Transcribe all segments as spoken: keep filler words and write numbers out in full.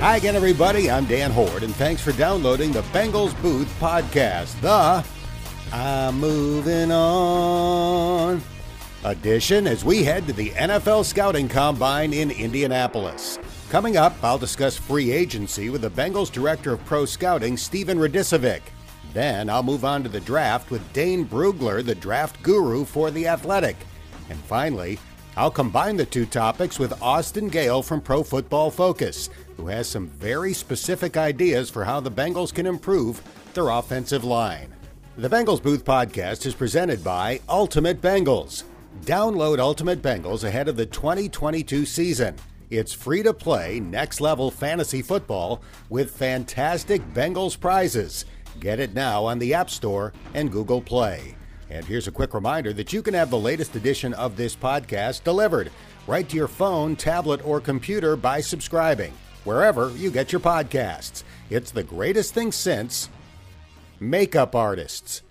Hi again, everybody. I'm Dan Horde, and thanks for downloading the Bengals Booth Podcast, the I'm Moving On edition, as we head to the N F L Scouting Combine in Indianapolis. Coming up, I'll discuss free agency with the Bengals Director of Pro Scouting, Steven Radicevic. Then I'll move on to the draft with Dane Brugler, the draft guru for The Athletic. And finally, I'll combine the two topics with Austin Gayle from Pro Football Focus, who has some very specific ideas for how the Bengals can improve their offensive line. The Bengals Booth Podcast is presented by Ultimate Bengals. Download Ultimate Bengals ahead of the twenty twenty-two season. It's free to play, next level fantasy football with fantastic Bengals prizes. Get it now on the App Store and Google Play. And here's a quick reminder that you can have the latest edition of this podcast delivered right to your phone, tablet, or computer by subscribing wherever you get your podcasts. It's the greatest thing since makeup artists.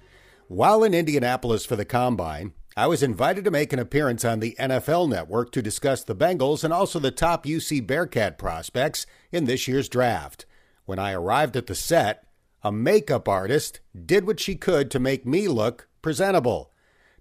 While in Indianapolis for the Combine, I was invited to make an appearance on the N F L Network to discuss the Bengals and also the top U C Bearcat prospects in this year's draft. When I arrived at the set, a makeup artist did what she could to make me look presentable.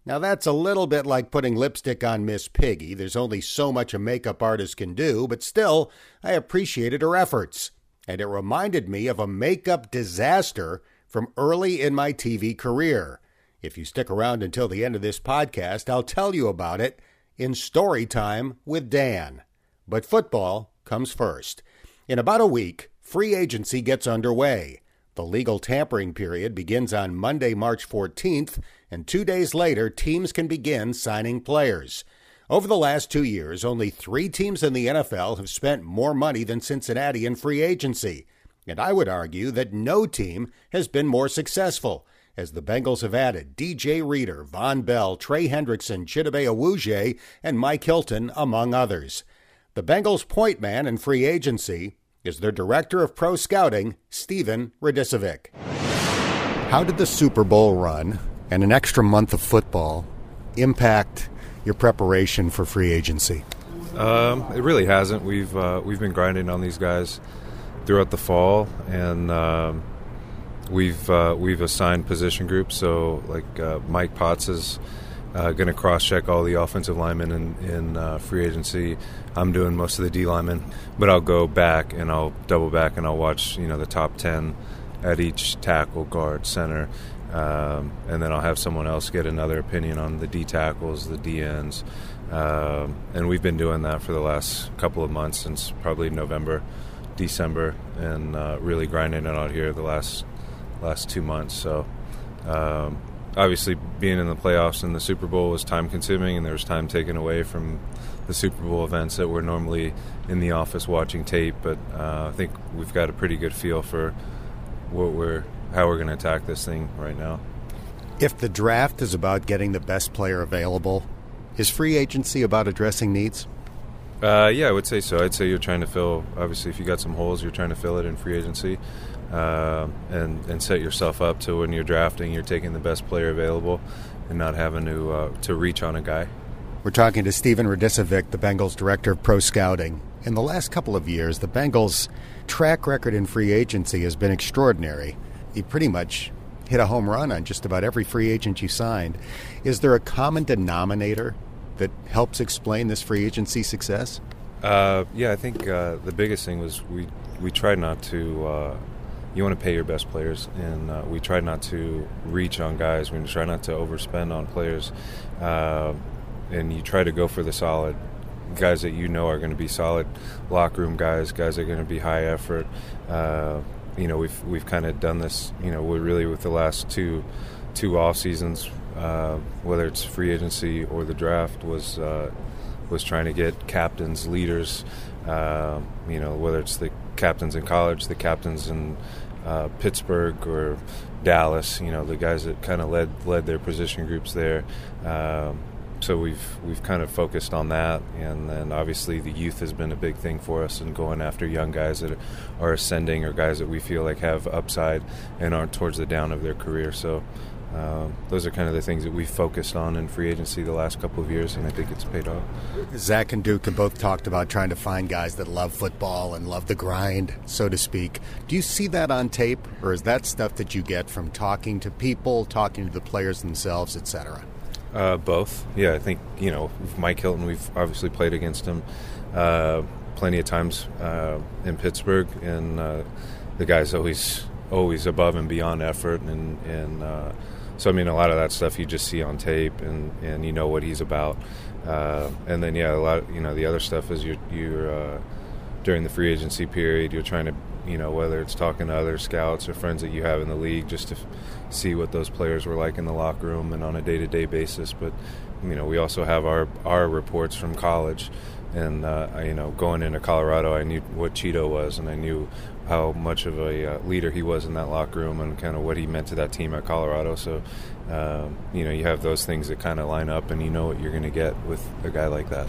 Now that's a little bit like putting lipstick on Miss Piggy. There's only so much a makeup artist can do, but still, I appreciated her efforts. And it reminded me of a makeup disaster from early in my T V career. If you stick around until the end of this podcast, I'll tell you about it in Story Time with Dan. But football comes first. In about a week, free agency gets underway. The legal tampering period begins on Monday, March fourteenth, and two days later, teams can begin signing players. Over the last two years, only three teams in the N F L have spent more money than Cincinnati in free agency, and I would argue that no team has been more successful, as the Bengals have added D J Reader, Von Bell, Trey Hendrickson, Chidobe Awuzie, and Mike Hilton, among others. The Bengals' point man in free agency is their Director of Pro Scouting, Steven Radicevic. How did the Super Bowl run and an extra month of football impact your preparation for free agency? Um, it really hasn't. We've uh, we've been grinding on these guys throughout the fall, and um, we've uh, we've assigned position groups. So, like uh, Mike Potts is uh, going to cross-check all the offensive linemen in, in uh, free agency. I'm doing most of the D linemen, but I'll go back and I'll double back and I'll watch, you know, the top ten at each tackle, guard, center, um, and then I'll have someone else get another opinion on the D tackles, the D ends, um, and we've been doing that for the last couple of months, since probably November, December, and uh, really grinding it out here the last last two months. So um, obviously, being in the playoffs and the Super Bowl was time consuming, and there was time taken away from the Super Bowl events that we're normally in the office watching tape, but uh, I think we've got a pretty good feel for what we're how we're going to attack this thing right now. If the draft is about getting the best player available, is free agency about addressing needs? Uh, yeah, I would say so. I'd say you're trying to fill, obviously, if you got some holes, you're trying to fill it in free agency, uh, and and set yourself up to when you're drafting, you're taking the best player available and not having to uh, to reach on a guy. We're talking to Steven Radicevic, the Bengals Director of Pro Scouting. In the last couple of years, the Bengals' track record in free agency has been extraordinary. You pretty much hit a home run on just about every free agent you signed. Is there a common denominator that helps explain this free agency success? Uh, yeah, I think uh, the biggest thing was we we tried not to uh, – you want to pay your best players, and uh, we tried not to reach on guys. We tried not to overspend on players. Uh, and you try to go for the solid guys that you know are going to be solid locker room guys, guys that are going to be high effort. Uh, you know, we've we've kind of done this, you know, we're really with the last two two off seasons, uh, whether it's free agency or the draft, was uh, was trying to get captains, leaders, uh, you know, whether it's the captains in college, the captains in uh, Pittsburgh or Dallas, you know, the guys that kind of led, led their position groups there. Um, So we've we've kind of focused on that, and then obviously the youth has been a big thing for us, and going after young guys that are ascending or guys that we feel like have upside and aren't towards the down of their career. So Uh, those are kind of the things that we've focused on in free agency the last couple of years, and I think it's paid off. Zach and Duke have both talked about trying to find guys that love football and love the grind, so to speak. Do you see that on tape, or is that stuff that you get from talking to people, talking to the players themselves, et cetera? Uh, both. Yeah, I think, you know, Mike Hilton, we've obviously played against him uh, plenty of times uh, in Pittsburgh, and uh, the guy's always always above and beyond effort, and, and uh, so, I mean, a lot of that stuff you just see on tape, and, and you know what he's about. Uh, and then, yeah, a lot of, you know, the other stuff is you're, you're uh, during the free agency period, you're trying to, you know, whether it's talking to other scouts or friends that you have in the league, just to f- see what those players were like in the locker room and on a day-to-day basis. But, you know, we also have our, our reports from college. And, uh, I, you know, going into Colorado, I knew what Cheeto was, and I knew how much of a uh, leader he was in that locker room and kind of what he meant to that team at Colorado. So, um, you know, you have those things that kind of line up, and you know what you're going to get with a guy like that.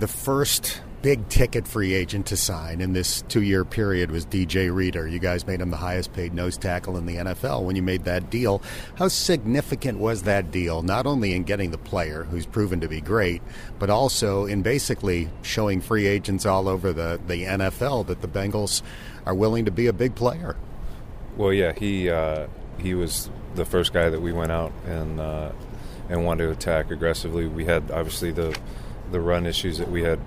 The first big-ticket free agent to sign in this two-year period was D J Reader. You guys made him the highest-paid nose tackle in the N F L when you made that deal. How significant was that deal, not only in getting the player, who's proven to be great, but also in basically showing free agents all over the, the N F L that the Bengals are willing to be a big player? Well, yeah, he uh, he was the first guy that we went out and uh, and wanted to attack aggressively. We had, obviously, the the run issues that we had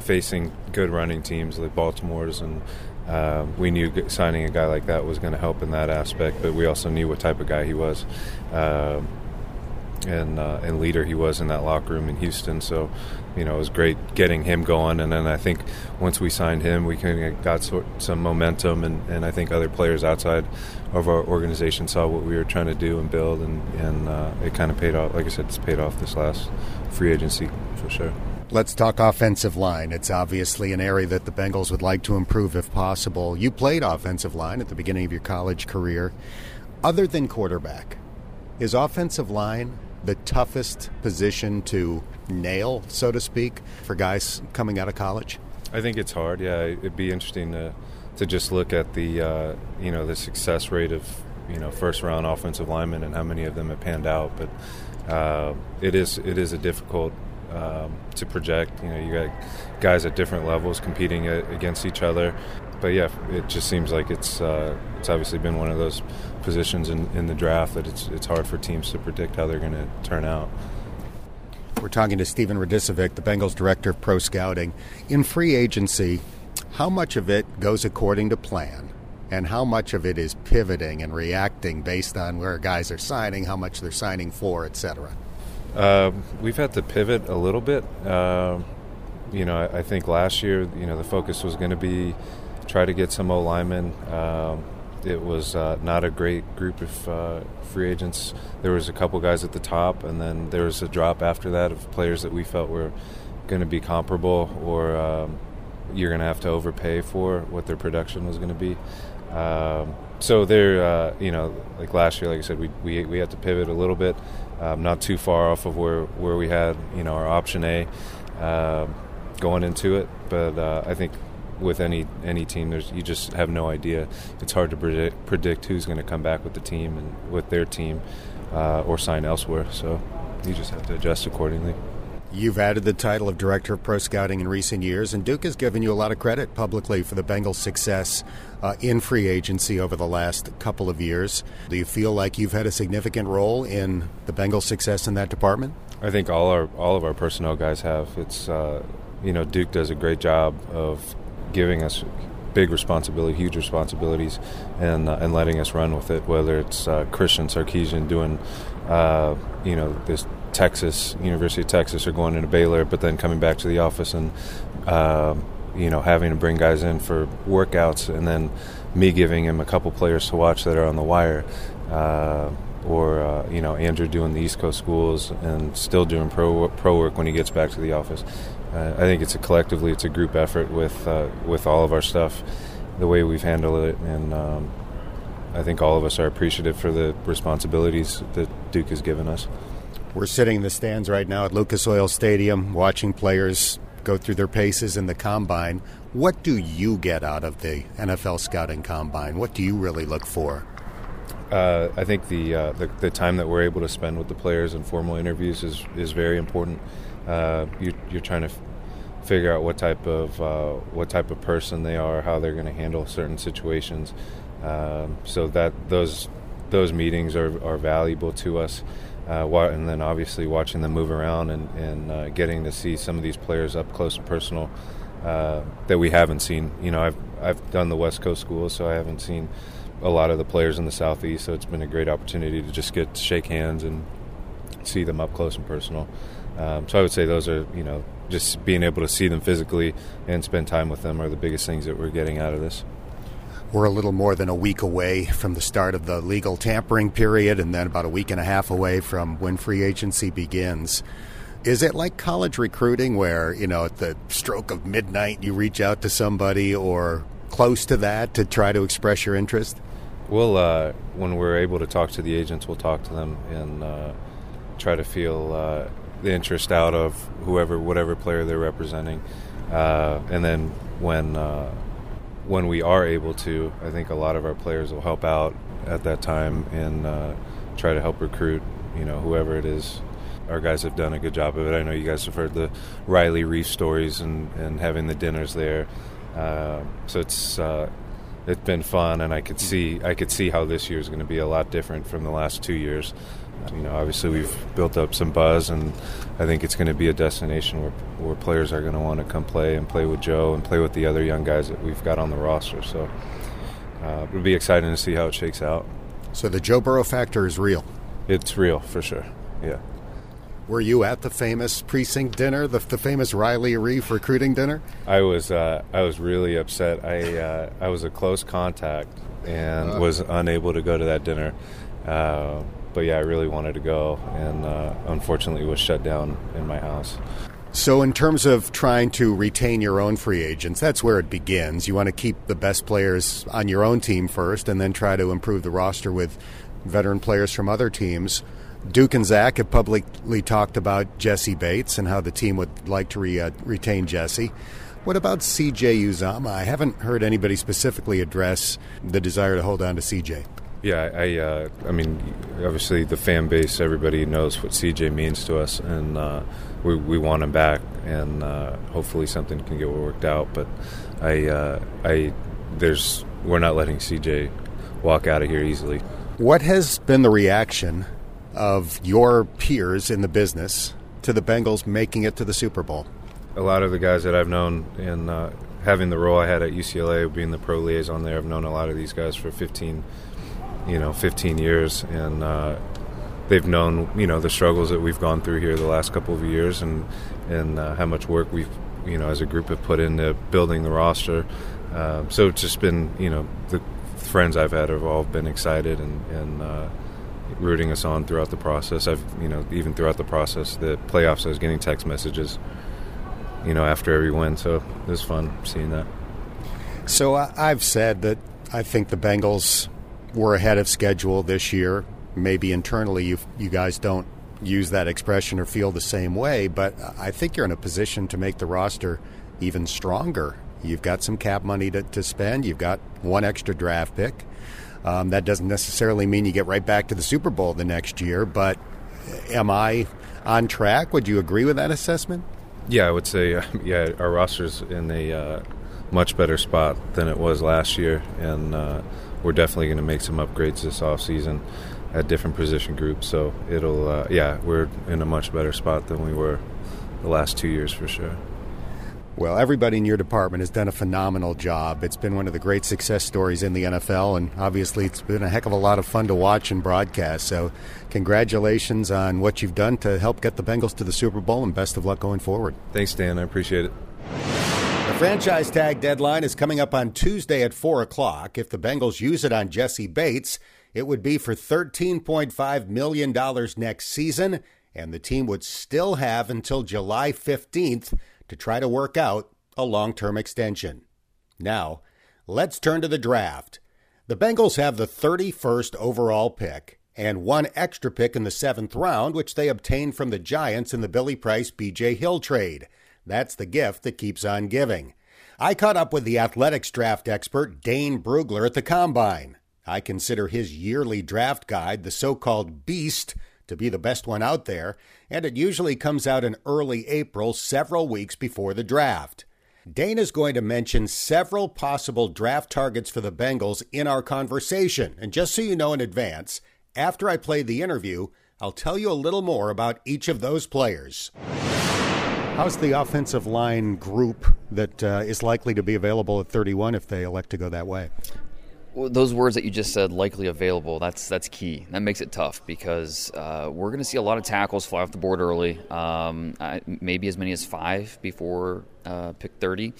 facing good running teams like Baltimore's, and uh, we knew signing a guy like that was going to help in that aspect, but we also knew what type of guy he was uh, and uh, and leader he was in that locker room in Houston. So, you know, it was great getting him going, and then I think once we signed him, we kind of got sort, some momentum, and, and I think other players outside of our organization saw what we were trying to do and build, and, and uh, it kind of paid off. Like I said, it's paid off this last free agency for sure. Let's talk offensive line. It's obviously an area that the Bengals would like to improve if possible. You played offensive line at the beginning of your college career. Other than quarterback, is offensive line the toughest position to nail, so to speak, for guys coming out of college? I think it's hard, yeah. It'd be interesting to, to just look at the, uh, you know, the success rate of, you know, first-round offensive linemen and how many of them have panned out. But uh, it is it is a difficult Um, to project. You know, you got guys at different levels competing a- against each other, but yeah, it just seems like it's uh, it's obviously been one of those positions in, in the draft that it's it's hard for teams to predict how they're going to turn out. We're talking to Steven Radicevic, the Bengals director of pro scouting. In free agency, how much of it goes according to plan, and how much of it is pivoting and reacting based on where guys are signing, how much they're signing for, et cetera? Uh, we've had to pivot a little bit. Uh, you know, I, I think last year, you know, the focus was going to be try to get some O linemen. Uh, it was uh, not a great group of uh, free agents. There was a couple guys at the top, and then there was a drop after that of players that we felt were going to be comparable, or um, you're going to have to overpay for what their production was going to be. Um, so there, uh, you know, like last year, like I said, we we we had to pivot a little bit. Um, not too far off of where, where we had, you know, our option A uh, going into it. But uh, I think with any any team, there's you just have no idea. It's hard to predict, predict who's going to come back with the team and with their team uh, or sign elsewhere. So you just have to adjust accordingly. You've added the title of Director of Pro Scouting in recent years, and Duke has given you a lot of credit publicly for the Bengals' success uh, in free agency over the last couple of years. Do you feel like you've had a significant role in the Bengals' success in that department? I think all our all of our personnel guys have. It's uh, you know, Duke does a great job of giving us big responsibility, huge responsibilities, and uh, and letting us run with it. Whether it's uh, Christian Sarkisian doing uh, you know this. Texas, University of Texas, or going into Baylor, but then coming back to the office and, uh, you know, having to bring guys in for workouts, and then me giving him a couple players to watch that are on the wire, uh, or, uh, you know, Andrew doing the East Coast schools and still doing pro, pro work when he gets back to the office. Uh, I think it's a collectively, it's a group effort with, uh, with all of our stuff, the way we've handled it, and um, I think all of us are appreciative for the responsibilities that Duke has given us. We're sitting in the stands right now at Lucas Oil Stadium watching players go through their paces in the combine. What do you get out of the N F L scouting combine? What do you really look for? Uh, I think the, uh, the the time that we're able to spend with the players in formal interviews is, is very important. Uh, you, you're trying to f- figure out what type of uh, what type of person they are, how they're going to handle certain situations. Um, so that those those meetings are, are valuable to us. Uh, and then obviously watching them move around and, and uh, getting to see some of these players up close and personal uh, that we haven't seen. You know, I've I've done the West Coast schools, so I haven't seen a lot of the players in the Southeast, so it's been a great opportunity to just get to shake hands and see them up close and personal. Um, so I would say those are, you know, just being able to see them physically and spend time with them are the biggest things that we're getting out of this. We're a little more than a week away from the start of the legal tampering period, and then about a week and a half away from when free agency begins. Is it like college recruiting where, you know, at the stroke of midnight you reach out to somebody or close to that to try to express your interest? Well, uh, when we're able to talk to the agents, we'll talk to them and uh, try to feel uh, the interest out of whoever, whatever player they're representing. Uh, and then when... Uh, When we are able to, I think a lot of our players will help out at that time and uh, try to help recruit, you know, whoever it is. Our guys have done a good job of it. I know you guys have heard the Riley Reiff stories and, and having the dinners there. Uh, so it's uh, it's been fun, and I could see I could see how this year is going to be a lot different from the last two years. You know, obviously we've built up some buzz, and I think it's going to be a destination where, where players are going to want to come play and play with Joe and play with the other young guys that we've got on the roster. So uh, it'll be exciting to see how it shakes out. So the Joe Burrow factor is real. It's real for sure. Yeah. Were you at the famous precinct dinner, the, the famous Riley Reiff recruiting dinner? I was. Uh, I was really upset. I uh, I was a close contact and uh, was unable to go to that dinner. Uh, But, yeah, I really wanted to go and uh, unfortunately was shut down in my house. So in terms of trying to retain your own free agents, that's where it begins. You want to keep the best players on your own team first and then try to improve the roster with veteran players from other teams. Duke and Zach have publicly talked about Jesse Bates and how the team would like to re- uh, retain Jesse. What about C J Uzomah? I haven't heard anybody specifically address the desire to hold on to C J. Yeah, I uh, I mean, obviously the fan base, everybody knows what C J means to us, and uh, we we want him back, and uh, hopefully something can get worked out. But I uh, I there's we're not letting C J walk out of here easily. What has been the reaction of your peers in the business to the Bengals making it to the Super Bowl? A lot of the guys that I've known and uh, having the role I had at U C L A, being the pro liaison there, I've known a lot of these guys for fifteen. You know, fifteen years, and uh, they've known, you know, the struggles that we've gone through here the last couple of years, and and uh, how much work we've, you know, as a group have put into building the roster. Uh, so it's just been, you know, the friends I've had have all been excited and and uh, rooting us on throughout the process. I've, you know, even throughout the process, the playoffs, I was getting text messages, you know, after every win. So it was fun seeing that. So I've said that I think the Bengals were ahead of schedule this year. Maybe internally you you guys don't use that expression or feel the same way, but I think you're in a position to make the roster even stronger. You've got some cap money to, to spend. You've got one extra draft pick. Um, that doesn't necessarily mean you get right back to the Super Bowl the next year, but am I on track? Would you agree with that assessment? Yeah, I would say, uh, yeah, our roster's in a uh, much better spot than it was last year, and uh we're definitely going to make some upgrades this offseason at different position groups. So it'll, uh, yeah, we're in a much better spot than we were the last two years for sure. Well, everybody in your department has done a phenomenal job. It's been one of the great success stories in the N F L, and obviously it's been a heck of a lot of fun to watch and broadcast. So congratulations on what you've done to help get the Bengals to the Super Bowl, and best of luck going forward. Thanks, Dan. I appreciate it. The franchise tag deadline is coming up on Tuesday at four o'clock. If the Bengals use it on Jesse Bates, it would be for thirteen point five million dollars next season, and the team would still have until July fifteenth to try to work out a long-term extension. Now, let's turn to the draft. The Bengals have the thirty-first overall pick and one extra pick in the seventh round, which they obtained from the Giants in the Billy Price B J Hill trade. That's the gift that keeps on giving. I caught up with the Athletics draft expert Dane Brugler at the Combine. I consider his yearly draft guide, the so-called Beast, to be the best one out there, and it usually comes out in early April, several weeks before the draft. Dane is going to mention several possible draft targets for the Bengals in our conversation, and just so you know in advance, after I play the interview, I'll tell you a little more about each of those players. How's the offensive line group that uh, is likely to be available at thirty-one if they elect to go that way? Well, those words that you just said, likely available, that's that's key. That makes it tough because uh, we're going to see a lot of tackles fly off the board early, um, I, maybe as many as five before uh, pick thirty.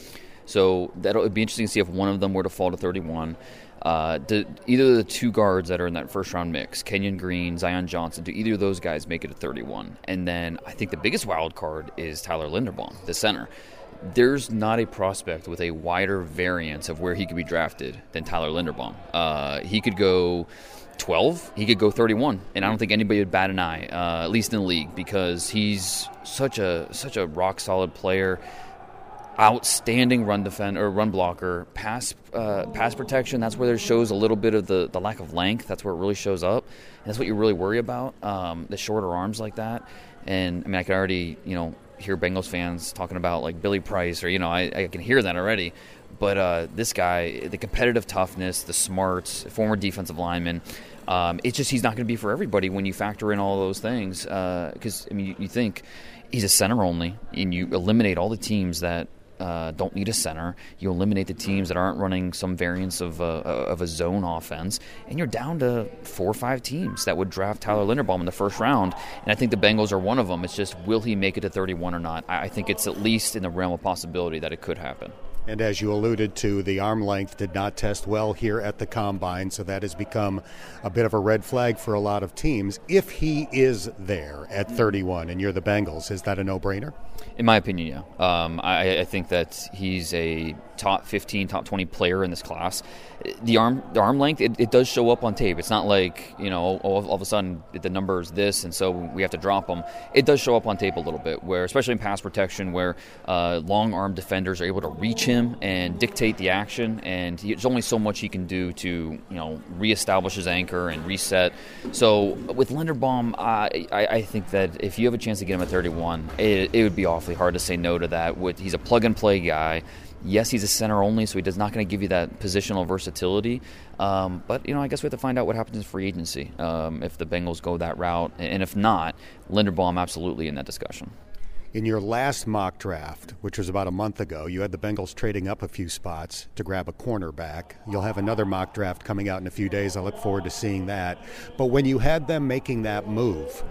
So that'll, it'd be interesting to see if one of them were to fall to thirty-one. Uh, do either of the two guards that are in that first-round mix, Kenyon Green, Zion Johnson, do either of those guys make it to thirty-one? And then I think the biggest wild card is Tyler Linderbaum, the center. There's not a prospect with a wider variance of where he could be drafted than Tyler Linderbaum. Uh, he could go twelve, he could go thirty-one, and I don't think anybody would bat an eye, uh, at least in the league, because he's such a such a rock-solid player. Outstanding run defender or run blocker, pass uh, pass protection. That's where there shows a little bit of the, the lack of length. That's where it really shows up. And that's what you really worry about. Um, the shorter arms like that. And I mean, I can already you know hear Bengals fans talking about like Billy Price or you know I, I can hear that already. But uh, this guy, the competitive toughness, the smarts, former defensive lineman. Um, it's just he's not going to be for everybody when you factor in all those things. Because uh, I mean, you, you think he's a center only, and you eliminate all the teams that. Uh, don't need a center. You eliminate the teams that aren't running some variance of a, of a zone offense, and you're down to four or five teams that would draft Tyler Linderbaum in the first round, and I think the Bengals are one of them. It's just, will he make it to thirty-one or not? I think it's at least in the realm of possibility that it could happen. And as you alluded to, the arm length did not test well here at the Combine, so that has become a bit of a red flag for a lot of teams. If he is there at thirty-one and you're the Bengals, is that a no-brainer? In my opinion, yeah. Um, I, I think that he's a top fifteen, top twenty player in this class. The arm the arm length, it, it does show up on tape. It's not like, you know, all, all of a sudden the number is this, and so we have to drop them. It does show up on tape a little bit, where especially in pass protection where uh, long-arm defenders are able to reach him and dictate the action, and he, there's only so much he can do to, you know, reestablish his anchor and reset. So with Linderbaum, I, I, I think that if you have a chance to get him at thirty-one, it, it would be awfully hard to say no to that. With, he's a plug-and-play guy. Yes, he's a center only, so he's not going to give you that positional versatility. Um, but, you know, I guess we have to find out what happens in free agency um, if the Bengals go that route. And if not, Linderbaum absolutely in that discussion. In your last mock draft, which was about a month ago, you had the Bengals trading up a few spots to grab a cornerback. You'll have another mock draft coming out in a few days. I look forward to seeing that. But when you had them making that move,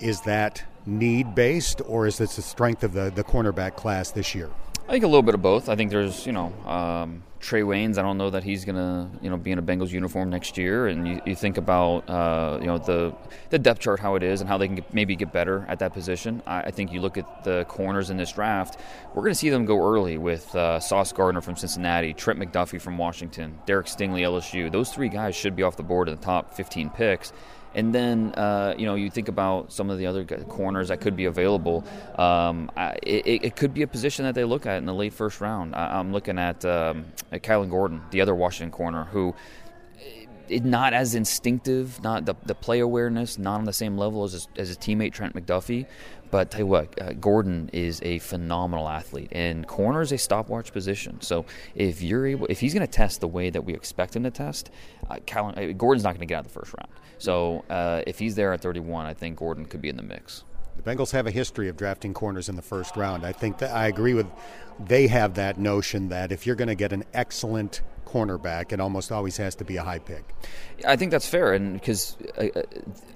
is that need-based, or is this the strength of the, the cornerback class this year? I think a little bit of both. I think there's, you know, um, Trey Waynes. I don't know that he's going to, you know, be in a Bengals uniform next year. And you, you think about, uh, you know, the the depth chart, how it is and how they can get, maybe get better at that position. I, I think you look at the corners in this draft, we're going to see them go early with uh, Sauce Gardner from Cincinnati, Trent McDuffie from Washington, Derek Stingley, L S U. Those three guys should be off the board in the top fifteen picks. And then, uh, you know, you think about some of the other corners that could be available. Um, I, it, it could be a position that they look at in the late first round. I, I'm looking at, um, at Kyler Gordon, the other Washington corner, who it, not as instinctive, not the, the play awareness, not on the same level as his, as his teammate Trent McDuffie. But tell you what, uh, Gordon is a phenomenal athlete, and corner is a stopwatch position. So if you're able, if he's going to test the way that we expect him to test, uh, Cal- uh, Gordon's not going to get out of the first round. So uh, if he's there at thirty-one, I think Gordon could be in the mix. The Bengals have a history of drafting corners in the first round. I think that I agree with. They have that notion that if you're going to get an excellent cornerback, it almost always has to be a high pick. I think that's fair, and because uh,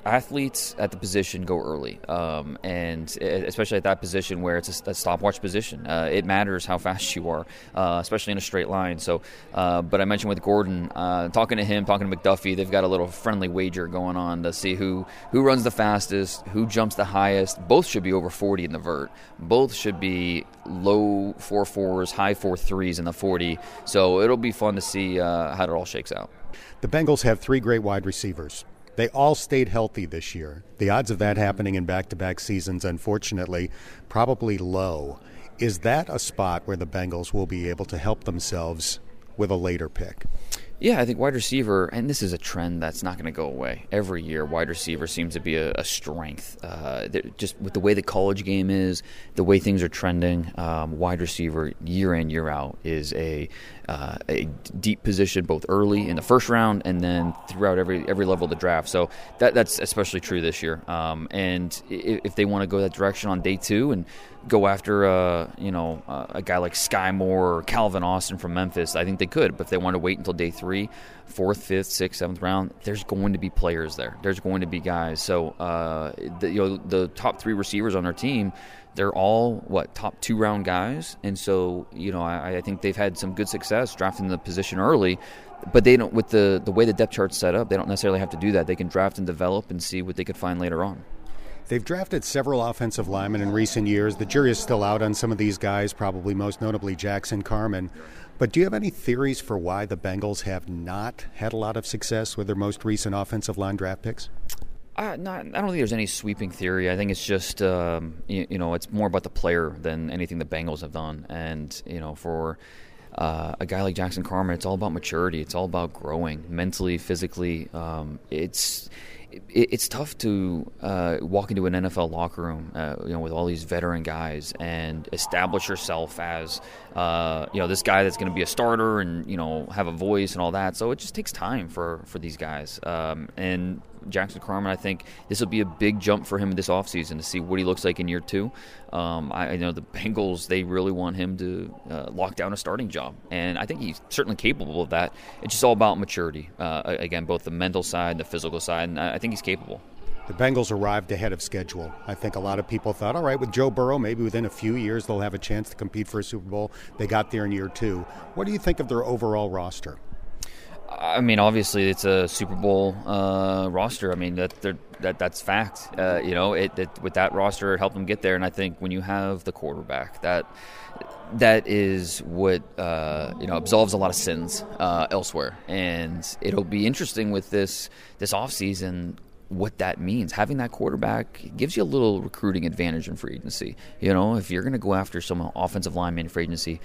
athletes at the position go early, um, and especially at that position where it's a, a stopwatch position, uh, it matters how fast you are, uh, especially in a straight line. So, uh, but I mentioned with Gordon, uh, talking to him, talking to McDuffie, they've got a little friendly wager going on to see who who runs the fastest, who jumps the highest. Both should be over forty in the vert. Both should be low four fours, high four threes in the forty. So it'll be fun to see uh, how it all shakes out. The Bengals have three great wide receivers. They all stayed healthy this year. The odds of that happening in back-to-back seasons, unfortunately, probably low. Is that a spot where the Bengals will be able to help themselves with a later pick? Yeah, I think wide receiver, and this is a trend that's not going to go away. Every year, wide receiver seems to be a, a strength. Uh, just with the way the college game is, the way things are trending, um, wide receiver year in, year out is a uh, a deep position, both early in the first round and then throughout every every level of the draft. So that that's especially true this year. Um, and if they want to go that direction on day two and go after uh, you know uh, a guy like Sky Moore or Calvin Austin from Memphis, I think they could. But if they want to wait until day three, fourth, fifth, sixth, seventh round, there's going to be players there. There's going to be guys. So uh, the, you know, the top three receivers on our team, they're all, what, top two-round guys. And so, you know, I, I think they've had some good success drafting the position early. But they don't, with the, the way the depth chart's set up, they don't necessarily have to do that. They can draft and develop and see what they could find later on. They've drafted several offensive linemen in recent years. The jury is still out on some of these guys, probably most notably Jackson Carman. But do you have any theories for why the Bengals have not had a lot of success with their most recent offensive line draft picks? Uh, not, I don't think there's any sweeping theory. I think it's just, um, you, you know, it's more about the player than anything the Bengals have done. And, you know, for uh, a guy like Jackson Carman, it's all about maturity. It's all about growing mentally, physically. Um, it's... It's tough to uh, walk into an N F L locker room, uh, you know, with all these veteran guys, and establish yourself as, uh, you know, this guy that's going to be a starter and, you know, have a voice and all that. So it just takes time for for these guys. Um, and Jackson Carman, I think this will be a big jump for him this offseason to see what he looks like in year two. Um, I, I know the Bengals, they really want him to uh, lock down a starting job, and I think he's certainly capable of that. It's just all about maturity. Uh, again, both the mental side and the physical side, and I, I think he's capable. The Bengals arrived ahead of schedule. I think a lot of people thought, all right, with Joe Burrow, maybe within a few years they'll have a chance to compete for a Super Bowl. They got there in year two. What do you think of their overall roster? I mean, obviously, it's a Super Bowl uh, roster. I mean, that that that's fact. Uh, you know, it, it with that roster, it helped them get there. And I think when you have the quarterback, that that is what uh, you know absolves a lot of sins uh, elsewhere. And it'll be interesting with this this offseason what that means. Having that quarterback gives you a little recruiting advantage in free agency. You know, if you're going to go after some offensive lineman in free agency,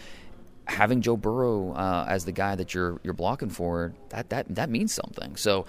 having Joe Burrow uh, as the guy that you're you're blocking for, that that that means something. So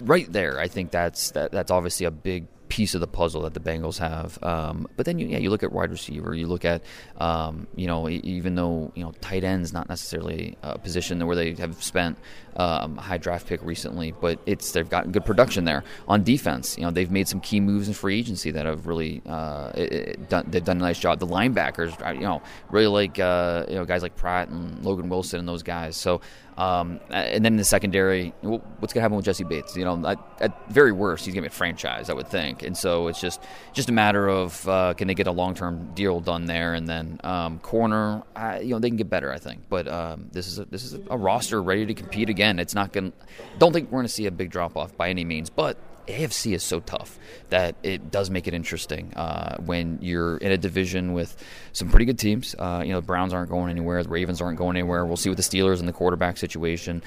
right there, I think that's that, that's obviously a big piece of the puzzle that the Bengals have. Um, but then you, yeah, you look at wide receiver, you look at um, you know even though you know tight end's not necessarily a position where they have spent um, a high draft pick recently, but it's they've gotten good production there on defense. You know they've made some key moves in free agency that have really uh, it, it done, they've done a nice job. The linebackers, you know, really like uh, you know guys like Pratt and Logan Wilson and those guys. So. Um, and then in the secondary, what's going to happen with Jesse Bates? You know, at, at very worst, he's going to be a franchise, I would think. And so it's just just a matter of uh, can they get a long-term deal done there? And then um, corner, I, you know, they can get better, I think. But um, this is a, this is a roster ready to compete again. It's not going. Don't think we're going to see a big drop-off by any means, but. A F C is so tough that it does make it interesting uh, when you're in a division with some pretty good teams. Uh, you know, the Browns aren't going anywhere. The Ravens aren't going anywhere. We'll see with the Steelers and the quarterback situation.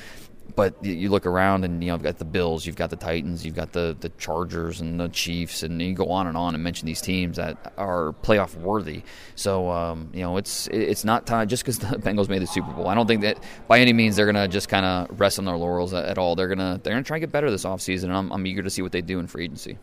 But you look around and, you know, you've got the Bills, you've got the Titans, you've got the, the Chargers and the Chiefs, and you go on and on and mention these teams that are playoff worthy. So, um, you know, it's it's not tied just because the Bengals made the Super Bowl. I don't think that by any means they're going to just kind of rest on their laurels at all. They're going to they're gonna try and get better this offseason, and I'm, I'm eager to see what they do in free agency.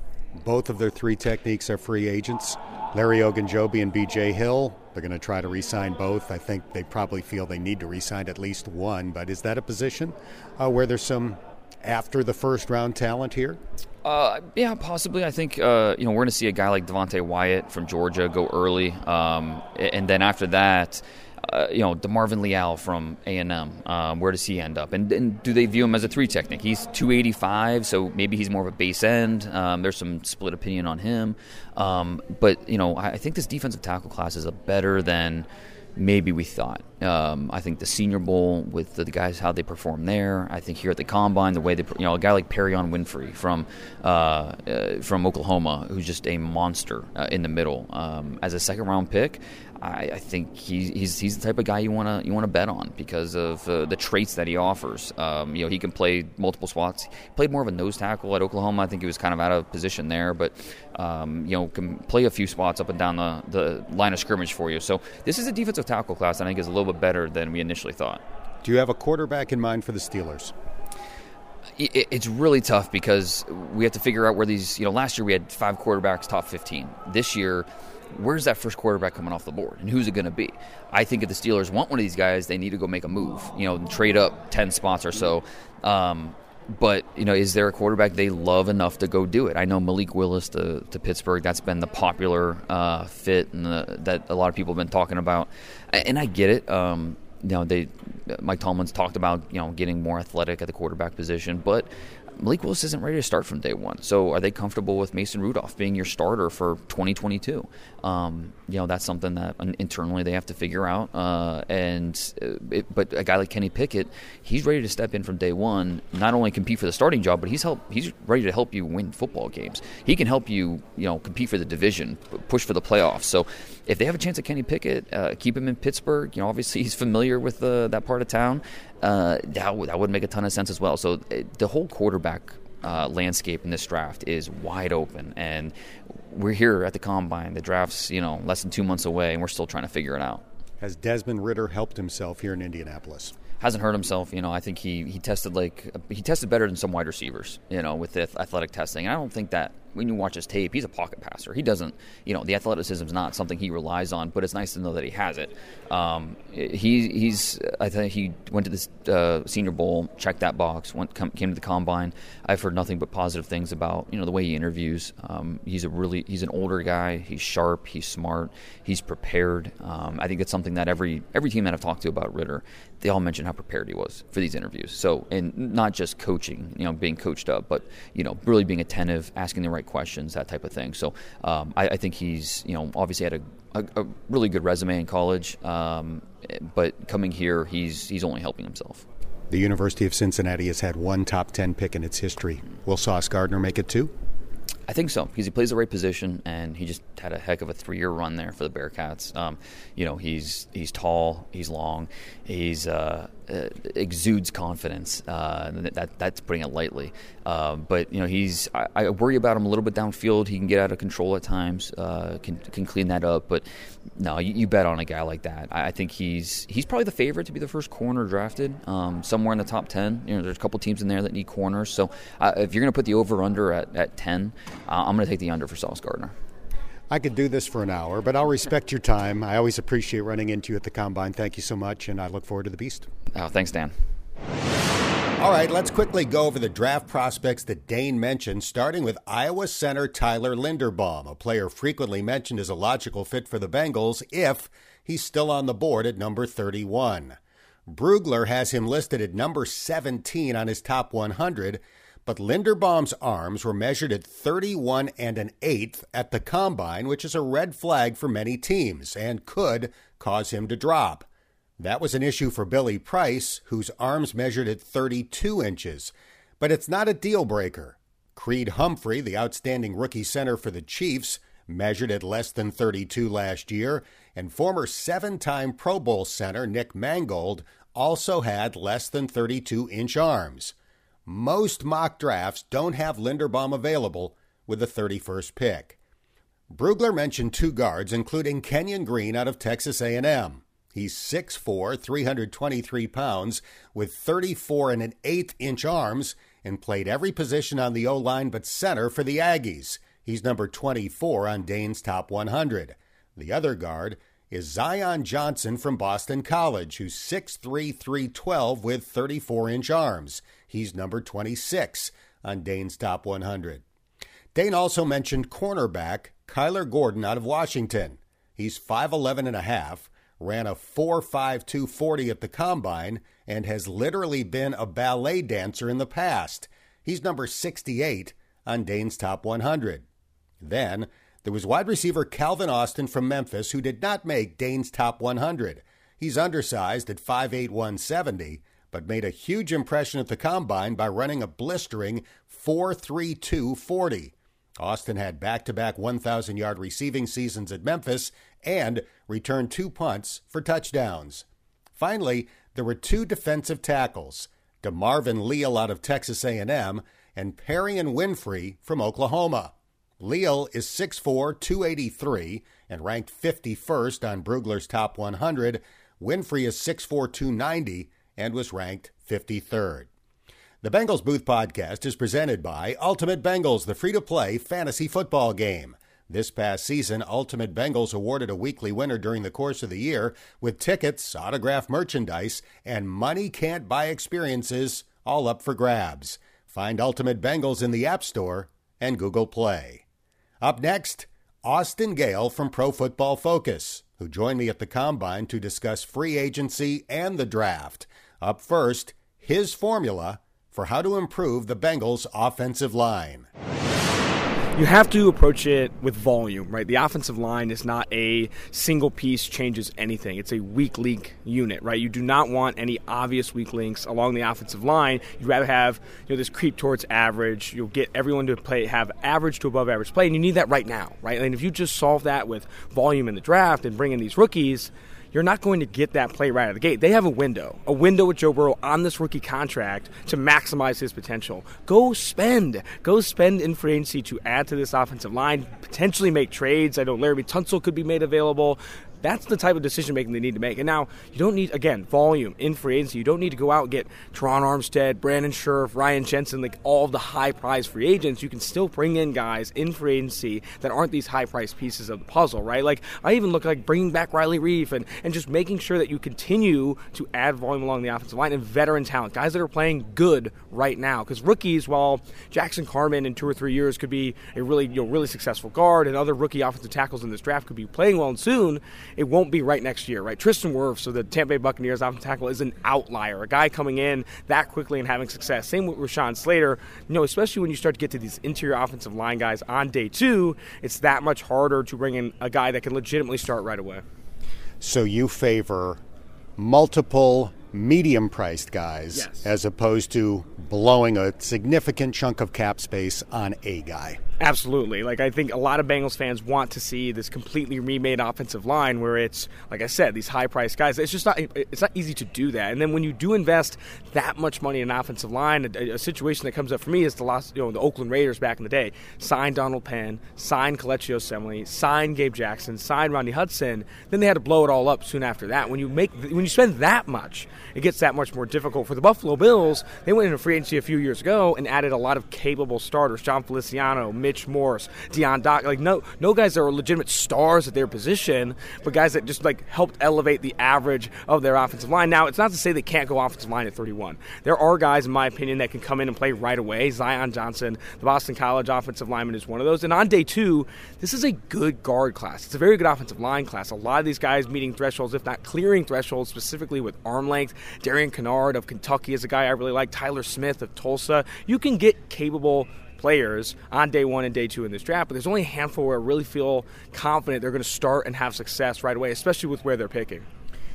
Both of their three techniques are free agents. Larry Ogunjobi and B J. Hill, they're going to try to re-sign both. I think they probably feel they need to re-sign at least one. But is that a position uh, where there's some after-the-first-round talent here? Uh, yeah, possibly. I think uh, you know we're going to see a guy like Devontae Wyatt from Georgia go early. Um, and then after that, Uh, you know, DeMarvin Leal from A and M, um, where does he end up? And, and do they view him as a three technique? He's two eighty-five, so maybe he's more of a base end. Um, there's some split opinion on him. Um, but, you know, I, I think this defensive tackle class is a better than maybe we thought. Um, I think the Senior Bowl with the, the guys, how they perform there. I think here at the Combine, the way they, you know, a guy like Perrion Winfrey from uh, uh, from Oklahoma, who's just a monster uh, in the middle um, as a second round pick. I, I think he, he's he's the type of guy you wanna you wanna bet on because of uh, the traits that he offers. Um, you know, he can play multiple spots. He played more of a nose tackle at Oklahoma. I think he was kind of out of position there, but um, you know, can play a few spots up and down the, the line of scrimmage for you. So this is a defensive tackle class that I think is a little better than we initially thought. Do you have a quarterback in mind for the Steelers? it's really tough because we have to figure out where these, you know, last year we had five quarterbacks top fifteen. This year, where's that first quarterback coming off the board, and who's it going to be? I think if the Steelers want one of these guys, they need to go make a move, you know, and trade up ten spots or so. Um, but, you know, is there a quarterback they love enough to go do it? I know Malik Willis to, to Pittsburgh, that's been the popular uh, fit and the, that a lot of people have been talking about. And I get it. Um, you know, they, Mike Tomlin's talked about, you know, getting more athletic at the quarterback position, but Malik Willis isn't ready to start from day one. So are they comfortable with Mason Rudolph being your starter for twenty twenty-two? Um, you know, that's something that internally they have to figure out. Uh, and it, but a guy like Kenny Pickett, he's ready to step in from day one, not only compete for the starting job, but he's help, he's ready to help you win football games. He can help you, you know, compete for the division, push for the playoffs. So if they have a chance at Kenny Pickett, uh, keep him in Pittsburgh. You know, obviously he's familiar with uh, that part of town. Uh, that would, that would make a ton of sense as well. So it, the whole quarterback uh, landscape in this draft is wide open, and we're here at the Combine. The draft's, you know, less than two months away, and we're still trying to figure it out. Has Desmond Ridder helped himself here in Indianapolis? Hasn't hurt himself. You know, I think he, he tested like he tested better than some wide receivers, you know, with the athletic testing. I don't think that when you watch his tape, he's a pocket passer. He doesn't, you know, the athleticism is not something he relies on, but it's nice to know that he has it. Um, he, he's, I think he went to this uh, Senior Bowl, checked that box, went com- came to the Combine. I've heard nothing but positive things about, you know, the way he interviews. Um, he's a really, he's an older guy. He's sharp. He's smart. He's prepared. Um, I think it's something that every every team that I've talked to about Ridder, they all mention how prepared he was for these interviews. So, and not just coaching, you know, being coached up, but, you know, really being attentive, asking the right questions, that type of thing. So um, I, I think he's, you know, obviously had a, a, a really good resume in college, um, but coming here, he's he's only helping himself. The University of Cincinnati has had one top ten pick in its history. Will Sauce Gardner make it two? I think so, because he plays the right position, and he just had a heck of a three-year run there for the Bearcats. Um, you know, he's he's tall, he's long, he's uh, exudes confidence. Uh, that that's putting it lightly. Uh, but you know, he's I, I worry about him a little bit downfield. He can get out of control at times. Uh, can can clean that up. But no, you, you bet on a guy like that. I, I think he's he's probably the favorite to be the first corner drafted. Um, somewhere in the top ten. You know, there's a couple teams in there that need corners. So uh, if you're going to put the over/under at at ten. Uh, I'm going to take the under for Sauce Gardner. I could do this for an hour, but I'll respect your time. I always appreciate running into you at the Combine. Thank you so much, and I look forward to the Beast. Oh, thanks, Dan. All right, let's quickly go over the draft prospects that Dane mentioned, starting with Iowa center Tyler Linderbaum, a player frequently mentioned as a logical fit for the Bengals if he's still on the board at number thirty-one. Brugler has him listed at number seventeen on his top one hundred, but Linderbaum's arms were measured at thirty-one and an eighth at the Combine, which is a red flag for many teams and could cause him to drop. That was an issue for Billy Price, whose arms measured at thirty-two inches, but it's not a deal breaker. Creed Humphrey, the outstanding rookie center for the Chiefs, measured at less than thirty-two last year, and former seven-time Pro Bowl center Nick Mangold also had less than thirty-two inch arms. Most mock drafts don't have Linderbaum available with the thirty-first pick. Brugler mentioned two guards, including Kenyon Green out of Texas A and M. He's six foot four, three hundred twenty-three pounds, with thirty-four and an eighth inch arms, and played every position on the O-line but center for the Aggies. He's number twenty-four on Dane's top one hundred. The other guard is Zion Johnson from Boston College, who's six three, three twelve, with thirty-four inch arms. He's number twenty-six on Dane's top one hundred. Dane also mentioned cornerback Kyler Gordon out of Washington. He's five eleven and a half, ran a four five two forty at the Combine, and has literally been a ballet dancer in the past. He's number sixty-eight on Dane's top one hundred. Then there was wide receiver Calvin Austin from Memphis, who did not make Dane's top one hundred. He's undersized at five eight, one seventy. But made a huge impression at the Combine by running a blistering four three two forty. Austin had back-to-back one thousand yard receiving seasons at Memphis and returned two punts for touchdowns. Finally, there were two defensive tackles, DeMarvin Leal out of Texas A and M and Perrion Winfrey from Oklahoma. Leal is six foot four, two eighty-three, and ranked fifty-first on Brugler's top one hundred. Winfrey is six foot four, two ninety, and was ranked fifty-third. The Bengals Booth Podcast is presented by Ultimate Bengals, the free-to-play fantasy football game. This past season, Ultimate Bengals awarded a weekly winner during the course of the year with tickets, autographed merchandise, and money-can't-buy experiences all up for grabs. Find Ultimate Bengals in the App Store and Google Play. Up next, Austin Gayle from Pro Football Focus, who joined me at the Combine to discuss free agency and the draft. Up first, his formula for how to improve the Bengals' offensive line. You have to approach it with volume, right? The offensive line is not a single piece changes anything. It's a weak link unit, right? You do not want any obvious weak links along the offensive line. You'd rather have, you know, this creep towards average. You'll get everyone to play, have average to above average play, and you need that right now, right? And if you just solve that with volume in the draft and bring in these rookies, you're not going to get that play right out of the gate. They have a window, a window with Joe Burrow on this rookie contract to maximize his potential. Go spend. Go spend in free agency to add to this offensive line, potentially make trades. I know Laremy Tunsil could be made available. That's the type of decision-making they need to make. And now, you don't need, again, volume in free agency. You don't need to go out and get Teron Armstead, Brandon Scherff, Ryan Jensen, like all of the high-priced free agents. You can still bring in guys in free agency that aren't these high-priced pieces of the puzzle, right? Like, I even look like bringing back Riley Reiff and, and just making sure that you continue to add volume along the offensive line and veteran talent, guys that are playing good right now. Because rookies, while Jackson Carman in two or three years could be a really, you know, really successful guard and other rookie offensive tackles in this draft could be playing well and soon, it won't be right next year, right? Tristan Wirfs, so the Tampa Bay Buccaneers offensive tackle, is an outlier, a guy coming in that quickly and having success. Same with Rashawn Slater. You know, especially when you start to get to these interior offensive line guys on day two, it's that much harder to bring in a guy that can legitimately start right away. So you favor multiple medium-priced guys, yes, as opposed to blowing a significant chunk of cap space on a guy. Absolutely. Like, I think a lot of Bengals fans want to see this completely remade offensive line where it's, like I said, these high-priced guys. It's just not it's not easy to do that. And then when you do invest that much money in an offensive line, a, a situation that comes up for me is the last, you know, the Oakland Raiders back in the day. Sign Donald Penn, sign Coleccio Semele, sign Gabe Jackson, sign Rodney Hudson. Then they had to blow it all up soon after that. When you make when you spend that much, it gets that much more difficult. For the Buffalo Bills, they went into free agency a few years ago and added a lot of capable starters. John Feliciano, Mitch Morse, Deion Dock, like no no guys that were legitimate stars at their position, but guys that just like helped elevate the average of their offensive line. Now, it's not to say they can't go offensive line at thirty-one. There are guys, in my opinion, that can come in and play right away. Zion Johnson, the Boston College offensive lineman, is one of those. And on day two, this is a good guard class. It's a very good offensive line class. A lot of these guys meeting thresholds, if not clearing thresholds, specifically with arm length. Darian Kinnard of Kentucky is a guy I really like. Tyler Smith of Tulsa. You can get capable players on day one and day two in this draft, but there's only a handful where I really feel confident they're going to start and have success right away, especially with where they're picking.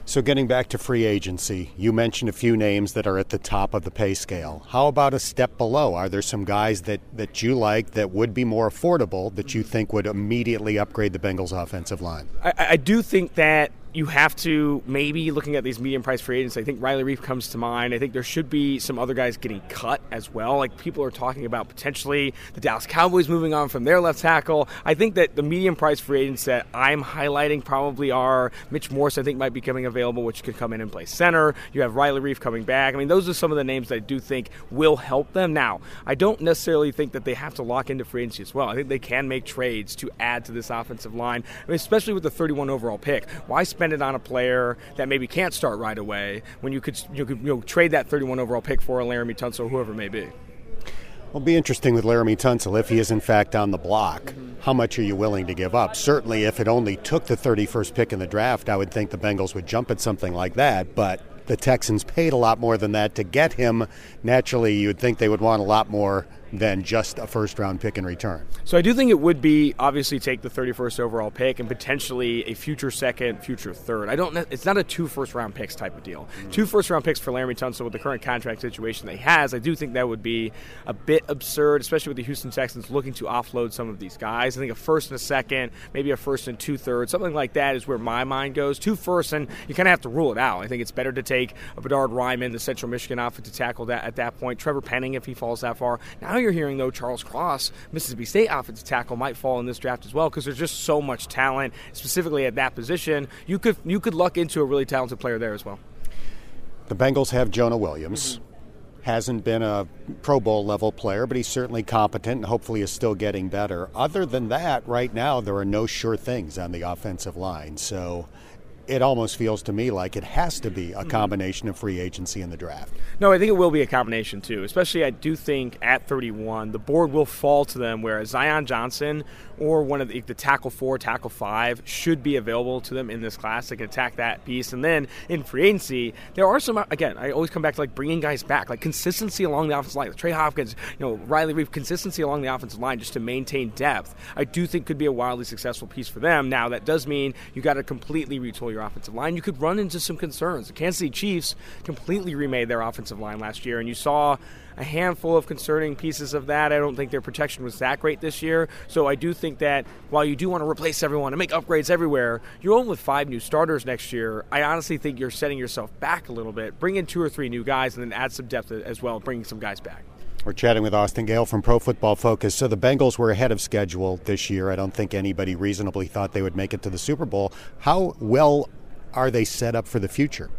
So getting back to free agency, you mentioned a few names that are at the top of the pay scale. How about a step below? Are there some guys that, that you like that would be more affordable that you think would immediately upgrade the Bengals' offensive line? I, I do think that you have to, maybe looking at these medium price free agents, I think Riley Reiff comes to mind. I think there should be some other guys getting cut as well. Like, people are talking about potentially the Dallas Cowboys moving on from their left tackle. I think that the medium price free agents that I'm highlighting probably are Mitch Morse, I think, might be coming available, which could come in and play center. You have Riley Reiff coming back. I mean, those are some of the names that I do think will help them. Now, I don't necessarily think that they have to lock into free agency as well. I think they can make trades to add to this offensive line, I mean, especially with the thirty-one overall pick. Why spend it on a player that maybe can't start right away when you could you could you know, trade that thirty-one overall pick for a Laremy Tunsil, whoever it may be? Well, it'll be interesting with Laremy Tunsil if he is in fact on the block. Mm-hmm. How much are you willing to give up? Certainly, if it only took the thirty-first pick in the draft, I would think the Bengals would jump at something like that. But the Texans paid a lot more than that to get him. Naturally, you'd think they would want a lot more than just a first-round pick in return. So I do think it would be, obviously, take the thirty-first overall pick and potentially a future second, future third. I don't. It's not a two first-round picks type of deal. Mm-hmm. Two first-round picks for Laremy Tunsil with the current contract situation that he has, I do think that would be a bit absurd, especially with the Houston Texans looking to offload some of these guys. I think a first and a second, maybe a first and two-thirds, something like that is where my mind goes. Two firsts, and you kind of have to rule it out. I think it's better to take a Bedard Ryman, the Central Michigan offensive tackle, that at that point. Trevor Penning, if he falls that far. Now you're hearing, though, Charles Cross, Mississippi State offensive tackle, might fall in this draft as well because there's just so much talent, specifically at that position. You could you could luck into a really talented player there as well. The Bengals have Jonah Williams. Mm-hmm. hasn't been a Pro Bowl level player, but he's certainly competent and hopefully is still getting better. Other than that, right now, there are no sure things on the offensive line. So it almost feels to me like it has to be a combination of free agency and the draft. No, I think it will be a combination too, especially I do think at thirty-one, the board will fall to them, whereas Zion Johnson or one of the, the tackle four, tackle five should be available to them in this class. They can attack that piece. And then in free agency, there are some, again, I always come back to like bringing guys back, like consistency along the offensive line. Trey Hopkins, you know, Riley Reiff, consistency along the offensive line just to maintain depth. I do think could be a wildly successful piece for them. Now that does mean you got to completely retool your your offensive line. You could run into some concerns. The Kansas City Chiefs completely remade their offensive line last year, and you saw a handful of concerning pieces of that. I don't think their protection was that great this year. So I do think that while you do want to replace everyone and make upgrades everywhere, you're only with five new starters next year. I honestly think you're setting yourself back a little bit. Bring in two or three new guys and then add some depth as well, bringing some guys back. We're chatting with Austin Gayle from Pro Football Focus. So the Bengals were ahead of schedule this year. I don't think anybody reasonably thought they would make it to the Super Bowl. How well are they set up for the future?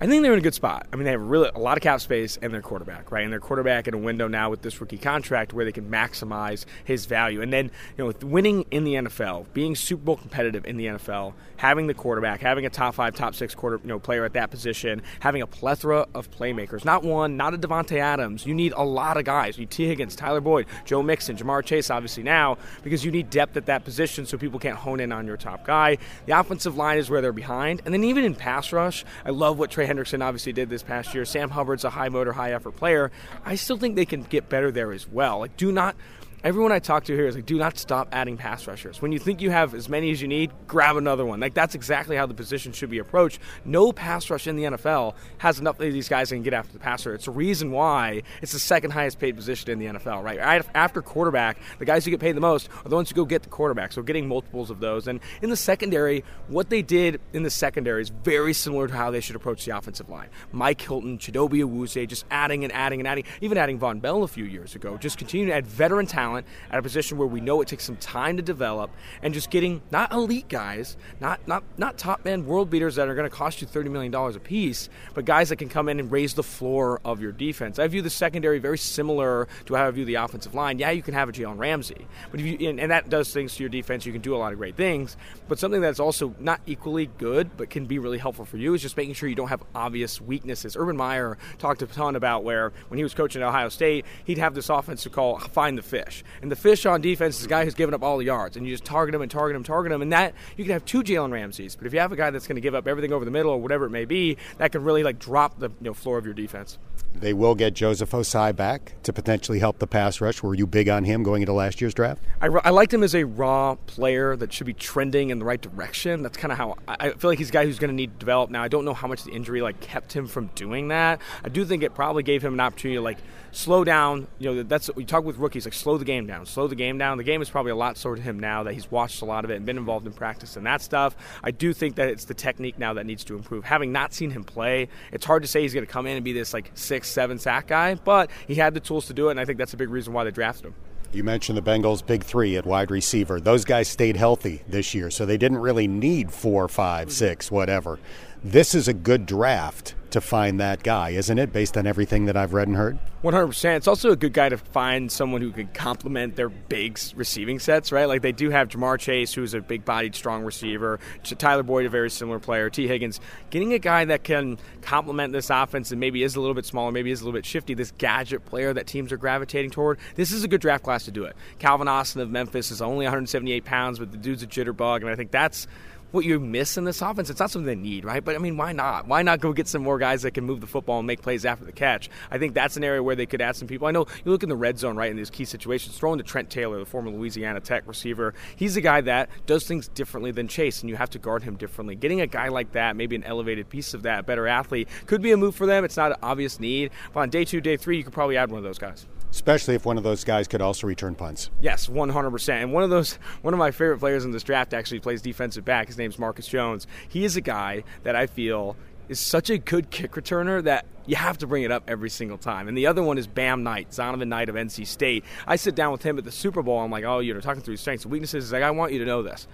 I think they're in a good spot. I mean, they have really a lot of cap space and their quarterback, right? And their quarterback in a window now with this rookie contract where they can maximize his value. And then, you know, with winning in the N F L, being Super Bowl competitive in the N F L, having the quarterback, having a top five, top six quarter, you know, player at that position, having a plethora of playmakers. Not one, not a Devontae Adams. You need a lot of guys. You need T. Higgins, Tyler Boyd, Joe Mixon, Jamar Chase, obviously now, because you need depth at that position so people can't hone in on your top guy. The offensive line is where they're behind. And then even in pass rush, I love what Trey Hendrickson obviously did this past year. Sam Hubbard's a high motor, high effort player. I still think they can get better there as well. Like, do not, everyone I talk to here is like, do not stop adding pass rushers. When you think you have as many as you need, grab another one. Like, that's exactly how the position should be approached. No pass rush in the N F L has enough of these guys that can get after the passer. It's a reason why it's the second highest paid position in the N F L, right? After quarterback, the guys who get paid the most are the ones who go get the quarterback. So getting multiples of those. And in the secondary, what they did in the secondary is very similar to how they should approach the offensive line. Mike Hilton, Chidobe Awuzie, just adding and adding and adding, even adding Von Bell a few years ago. Just continue to add veteran talent at a position where we know it takes some time to develop, and just getting not elite guys, not not not top man world beaters that are going to cost you thirty million dollars a piece, but guys that can come in and raise the floor of your defense. I view the secondary very similar to how I view the offensive line. Yeah, you can have a Jalen Ramsey, but if you, and, and that does things to your defense. You can do a lot of great things, but something that's also not equally good but can be really helpful for you is just making sure you don't have obvious weaknesses. Urban Meyer talked a ton about where when he was coaching at Ohio State, he'd have this offense to call find the fish. And the fish on defense is a guy who's giving up all the yards. And you just target him and target him, target him. And that, you can have two Jalen Ramseys. But if you have a guy that's going to give up everything over the middle or whatever it may be, that can really, like, drop the you know, floor of your defense. They will get Joseph Osai back to potentially help the pass rush. Were you big on him going into last year's draft? I, I liked him as a raw player that should be trending in the right direction. That's kind of how I, I feel like he's a guy who's going to need to develop. Now, I don't know how much the injury, like, kept him from doing that. I do think it probably gave him an opportunity to, like, slow down. You know, that's you talk with rookies, like, slow the game down. Slow the game down. The game is probably a lot slower to him now that he's watched a lot of it and been involved in practice and that stuff. I do think that it's the technique now that needs to improve. Having not seen him play, it's hard to say he's going to come in and be this, like, six, seven sack guy, but he had the tools to do it, and I think that's a big reason why they drafted him. You mentioned the Bengals' big three at wide receiver. Those guys stayed healthy this year, so they didn't really need four, five, six, whatever. This is a good draft to find that guy, isn't it, based on everything that I've read and heard? one hundred percent. It's also a good guy to find someone who could complement their big receiving sets, right? Like, they do have Jamar Chase, who's a big-bodied, strong receiver. Tyler Boyd, a very similar player. T. Higgins. Getting a guy that can complement this offense and maybe is a little bit smaller, maybe is a little bit shifty, this gadget player that teams are gravitating toward, this is a good draft class to do it. Calvin Austin of Memphis is only one hundred seventy-eight pounds, but the dude's a jitterbug, and I think that's what you miss in this offense. It's not something they need, right? But, I mean, why not? Why not go get some more guys that can move the football and make plays after the catch? I think that's an area where they could add some people. I know you look in the red zone, right, in these key situations, throwing to Trent Taylor, the former Louisiana Tech receiver. He's a guy that does things differently than Chase, and you have to guard him differently. Getting a guy like that, maybe an elevated piece of that, better athlete, could be a move for them. It's not an obvious need. But on day two, day three, you could probably add one of those guys. Especially if one of those guys could also return punts. Yes, one hundred percent. And one of those, one of my favorite players in this draft actually plays defensive back. His name's Marcus Jones. He is a guy that I feel is such a good kick returner that you have to bring it up every single time. And the other one is Bam Knight, Zonovan Knight of N C State. I sit down with him at the Super Bowl. I'm like, oh, you know, talking through his strengths and weaknesses. He's like, I want you to know this.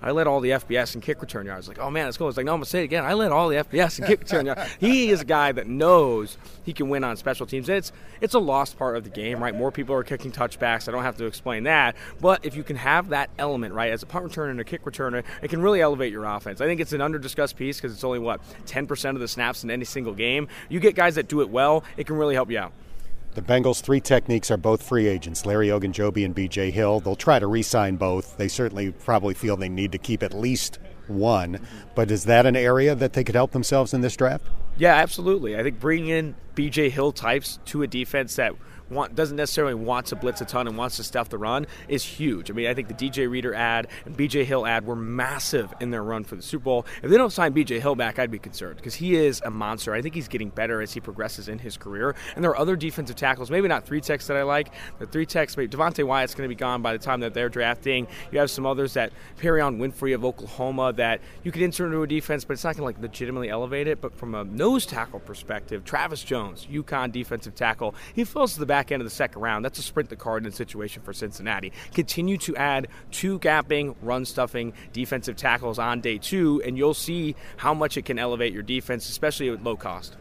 I led all the F B S and kick return yards. Like, oh, man, that's cool. It's like, no, I'm going to say it again. I led all the F B S and kick return yards. He is a guy that knows he can win on special teams. And it's it's a lost part of the game, right? More people are kicking touchbacks. I don't have to explain that. But if you can have that element, right, as a punt returner and a kick returner, it can really elevate your offense. I think it's an under-discussed piece because it's only, what, ten percent of the snaps in any single game. You get guys that do it well, it can really help you out. The Bengals' three techniques are both free agents, Larry Ogunjobi and B J. Hill. They'll try to re-sign both. They certainly probably feel they need to keep at least one. But is that an area that they could help themselves in this draft? Yeah, absolutely. I think bringing in B J. Hill types to a defense that want, doesn't necessarily want to blitz a ton and wants to stuff the run is huge. I mean, I think the D J Reader ad and B J Hill ad were massive in their run for the Super Bowl. If they don't sign B J Hill back, I'd be concerned because he is a monster. I think he's getting better as he progresses in his career. And there are other defensive tackles, maybe not three techs that I like. The three techs, maybe Devontae Wyatt's going to be gone by the time that they're drafting. You have some others that Perrion Winfrey of Oklahoma that you could insert into a defense, but it's not going to like legitimately elevate it. But from a nose tackle perspective, Travis Jones, UConn defensive tackle, he fills the back back end of the second round. That's a sprint the Cardinals situation for Cincinnati. Continue to add two gapping, run stuffing defensive tackles on day two, and you'll see how much it can elevate your defense, especially at low cost.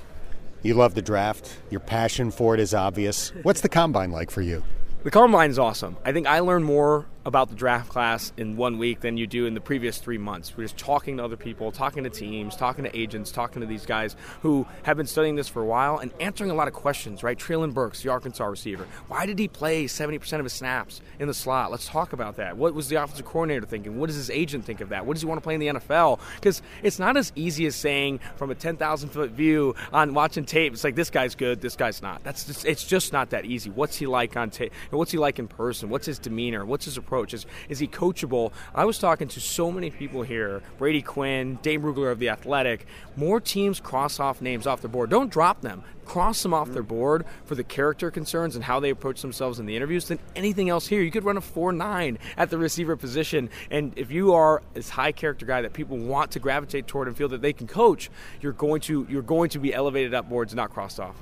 You love the draft. Your passion for it is obvious. What's the combine like for you? The combine's awesome. I think I learned more about the draft class in one week than you do in the previous three months. We're just talking to other people, talking to teams, talking to agents, talking to these guys who have been studying this for a while and answering a lot of questions, right? Treylon Burks, the Arkansas receiver. Why did he play seventy percent of his snaps in the slot? Let's talk about that. What was the offensive coordinator thinking? What does his agent think of that? What does he want to play in the N F L? Because it's not as easy as saying from a ten thousand foot view on watching tape, it's like this guy's good, this guy's not. That's just, it's just not that easy. What's he like on tape? What's he like in person? What's his demeanor? What's his approach? Is, is he coachable? I was talking to so many people here, Brady Quinn, Dane Brugler of The Athletic. More teams cross off names off the board. Don't drop them. Cross them off their board for the character concerns and how they approach themselves in the interviews than anything else here. You could run a four nine at the receiver position, and if you are this high character guy that people want to gravitate toward and feel that they can coach, you're going to you're going to be elevated up boards, not crossed off.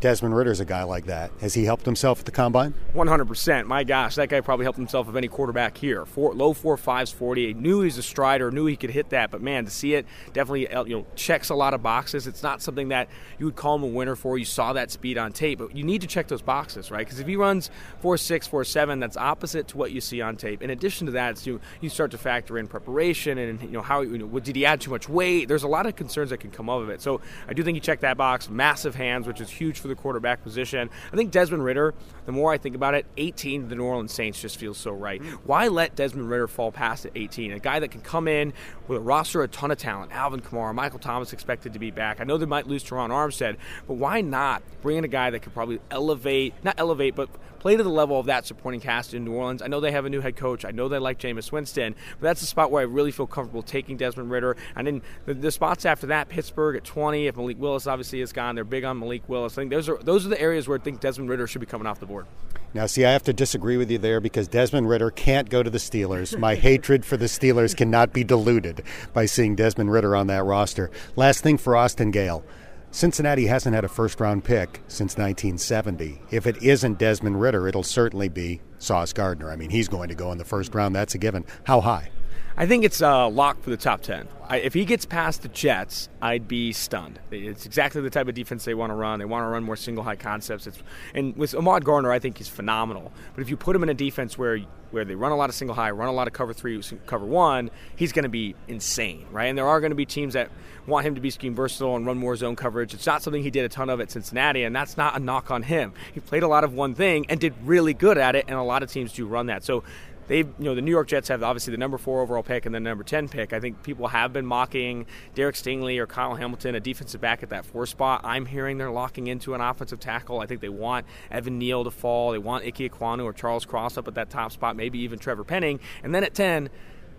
Desmond Ridder's a guy like that. Has he helped himself at the Combine? one hundred percent. My gosh, that guy probably helped himself of any quarterback here. Four, low four fives, forty-eight. Knew he's a strider, knew he could hit that. But, man, to see it definitely you know, checks a lot of boxes. It's not something that you would call him a winner for. You saw that speed on tape. But you need to check those boxes, right? Because if he runs four six, four seven, that's opposite to what you see on tape. In addition to that, it's, you, you start to factor in preparation and, you know, how you know, did he add too much weight? There's a lot of concerns that can come up of it. So I do think he checked that box. Massive hands, which is huge for the quarterback position. I think Desmond Ridder, the more I think about it, eighteen to the New Orleans Saints just feels so right. Why let Desmond Ridder fall past at eighteen? A guy that can come in with a roster, a ton of talent. Alvin Kamara, Michael Thomas expected to be back. I know they might lose Teron Armstead, but why not bring in a guy that could probably elevate, not elevate, but play to the level of that supporting cast in New Orleans. I know they have a new head coach. I know they like Jameis Winston, but that's the spot where I really feel comfortable taking Desmond Ridder. And then the, the spots after that, Pittsburgh at twenty, if Malik Willis obviously is gone, they're big on Malik Willis. I think those are, those are the areas where I think Desmond Ridder should be coming off the board. Now, see, I have to disagree with you there because Desmond Ridder can't go to the Steelers. My hatred for the Steelers cannot be diluted by seeing Desmond Ridder on that roster. Last thing for Austin Gayle. Cincinnati hasn't had a first-round pick since nineteen seventy. If it isn't Desmond Ridder, it'll certainly be Sauce Gardner. I mean, he's going to go in the first round. That's a given. How high? I think it's a lock for the top ten. I, if he gets past the Jets, I'd be stunned. It's exactly the type of defense they want to run. They want to run more single-high concepts. It's, and with Ahmad Gardner, I think he's phenomenal. But if you put him in a defense where where they run a lot of single-high, run a lot of cover three, cover one, he's going to be insane, right? And there are going to be teams that want him to be scheme versatile and run more zone coverage. It's not something he did a ton of at Cincinnati, and that's not a knock on him. He played a lot of one thing and did really good at it, and a lot of teams do run that. So They, you know, the New York Jets have obviously the number four overall pick and the number ten pick. I think people have been mocking Derek Stingley or Kyle Hamilton, a defensive back at that four spot. I'm hearing they're locking into an offensive tackle. I think they want Evan Neal to fall. They want Ike Ekwonu or Charles Cross up at that top spot, maybe even Trevor Penning. And then at ten,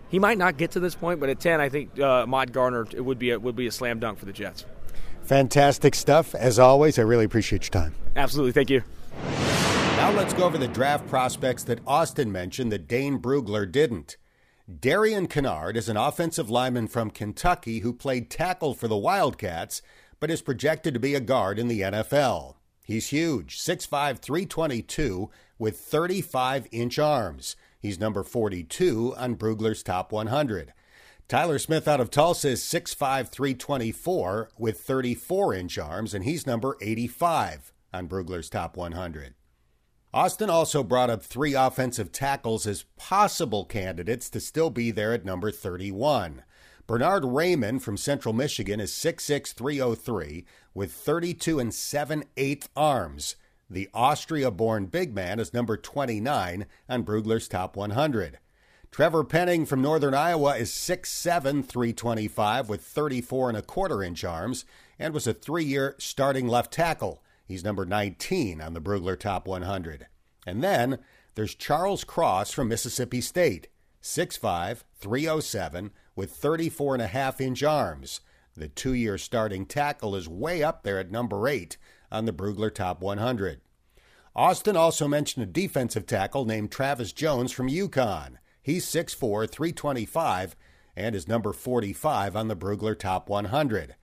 he might not get to this point, but at ten, I think uh, Ahmad Gardner it would be a, would be a slam dunk for the Jets. Fantastic stuff. As always, I really appreciate your time. Absolutely. Thank you. Now let's go over the draft prospects that Austin mentioned that Dane Brugler didn't. Darian Kinnard is an offensive lineman from Kentucky who played tackle for the Wildcats, but is projected to be a guard in the N F L. He's huge, six five, three twenty-two, with thirty-five inch arms. He's number forty-two on Brugler's Top one hundred. Tyler Smith out of Tulsa is six five, three twenty-four with thirty-four inch arms, and he's number eighty-five on Brugler's Top one hundred. Austin also brought up three offensive tackles as possible candidates to still be there at number thirty-one. Bernard Raymond from Central Michigan is six six, three oh three with thirty-two and seven eighths arms. The Austria-born big man is number twenty-nine on Brugler's Top one hundred. Trevor Penning from Northern Iowa is six seven, three twenty-five with thirty-four and a quarter inch arms and was a three-year starting left tackle. He's number nineteen on the Brugler Top one hundred. And then there's Charles Cross from Mississippi State, six five, three oh seven with thirty-four and a half inch arms. The two-year starting tackle is way up there at number eight on the Brugler Top one hundred. Austin also mentioned a defensive tackle named Travis Jones from UConn. He's six four, three twenty-five and is number forty-five on the Brugler Top one hundred.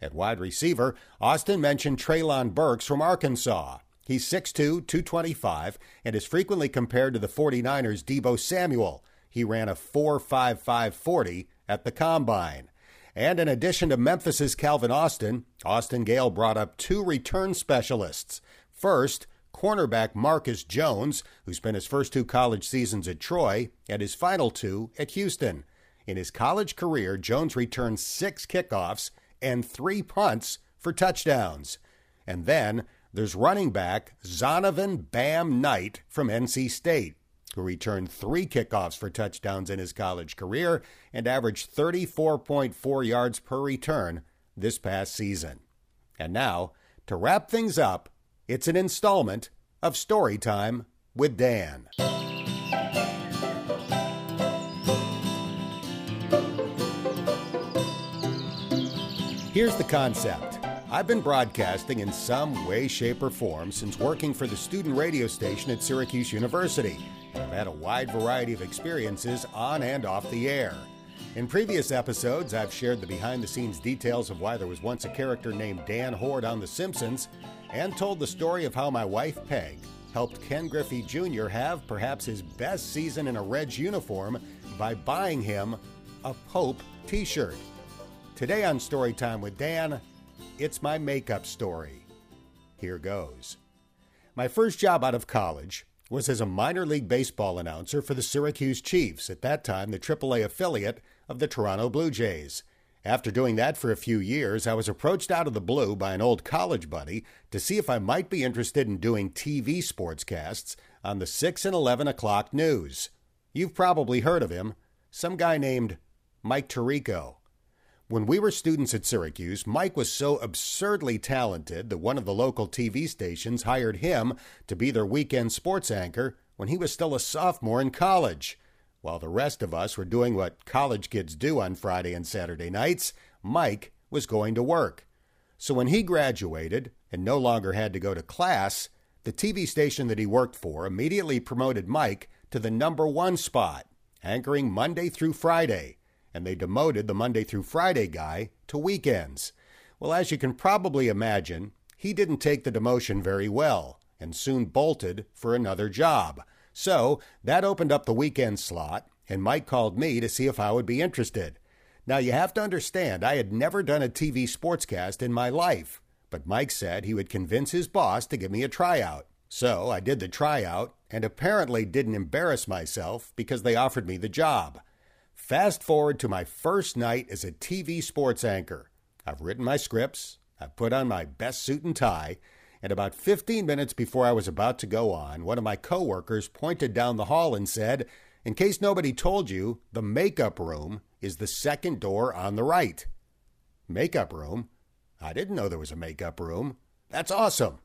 At wide receiver, Austin mentioned Treylon Burks from Arkansas. He's six two, two twenty-five and is frequently compared to the 49ers' Debo Samuel. He ran a four five, five forty at the Combine. And in addition to Memphis's Calvin Austin, Austin Gayle brought up two return specialists. First, cornerback Marcus Jones, who spent his first two college seasons at Troy and his final two at Houston. In his college career, Jones returned six kickoffs and three punts for touchdowns. And then there's running back Zonovan Bam Knight from N C State, who returned three kickoffs for touchdowns in his college career and averaged thirty-four point four yards per return this past season. And now, to wrap things up, it's an installment of Storytime with Dan. Here's the concept. I've been broadcasting in some way, shape, or form since working for the student radio station at Syracuse University. I've had a wide variety of experiences on and off the air. In previous episodes, I've shared the behind-the-scenes details of why there was once a character named Dan Horde on The Simpsons, and told the story of how my wife, Peg, helped Ken Griffey Junior have perhaps his best season in a Reds uniform by buying him a Pope t-shirt. Today on Storytime with Dan, it's my makeup story. Here goes. My first job out of college was as a minor league baseball announcer for the Syracuse Chiefs, at that time the triple A affiliate of the Toronto Blue Jays. After doing that for a few years, I was approached out of the blue by an old college buddy to see if I might be interested in doing T V sportscasts on the six and eleven o'clock news. You've probably heard of him, some guy named Mike Tirico. When we were students at Syracuse, Mike was so absurdly talented that one of the local T V stations hired him to be their weekend sports anchor when he was still a sophomore in college. While the rest of us were doing what college kids do on Friday and Saturday nights, Mike was going to work. So when he graduated and no longer had to go to class, the T V station that he worked for immediately promoted Mike to the number one spot, anchoring Monday through Friday. And they demoted the Monday through Friday guy to weekends. Well, as you can probably imagine, he didn't take the demotion very well and soon bolted for another job. So that opened up the weekend slot, and Mike called me to see if I would be interested. Now, you have to understand, I had never done a T V sportscast in my life, but Mike said he would convince his boss to give me a tryout. So I did the tryout and apparently didn't embarrass myself because they offered me the job. Fast forward to my first night as a T V sports anchor. I've written my scripts, I've put on my best suit and tie, and about fifteen minutes before I was about to go on, one of my coworkers pointed down the hall and said, "In case nobody told you, the makeup room is the second door on the right." Makeup room? I didn't know there was a makeup room. That's awesome.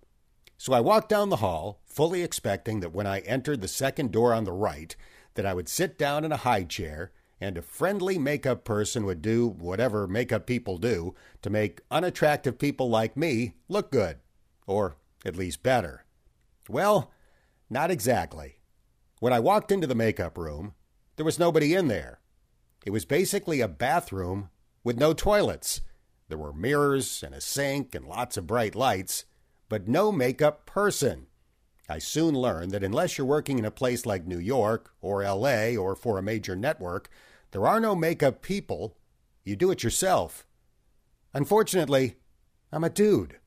So I walked down the hall, fully expecting that when I entered the second door on the right, that I would sit down in a high chair and a friendly makeup person would do whatever makeup people do to make unattractive people like me look good, or at least better. Well, not exactly. When I walked into the makeup room, there was nobody in there. It was basically a bathroom with no toilets. There were mirrors and a sink and lots of bright lights, but no makeup person. I soon learned that unless you're working in a place like New York or L A or for a major network, there are no makeup people. You do it yourself. Unfortunately, I'm a dude.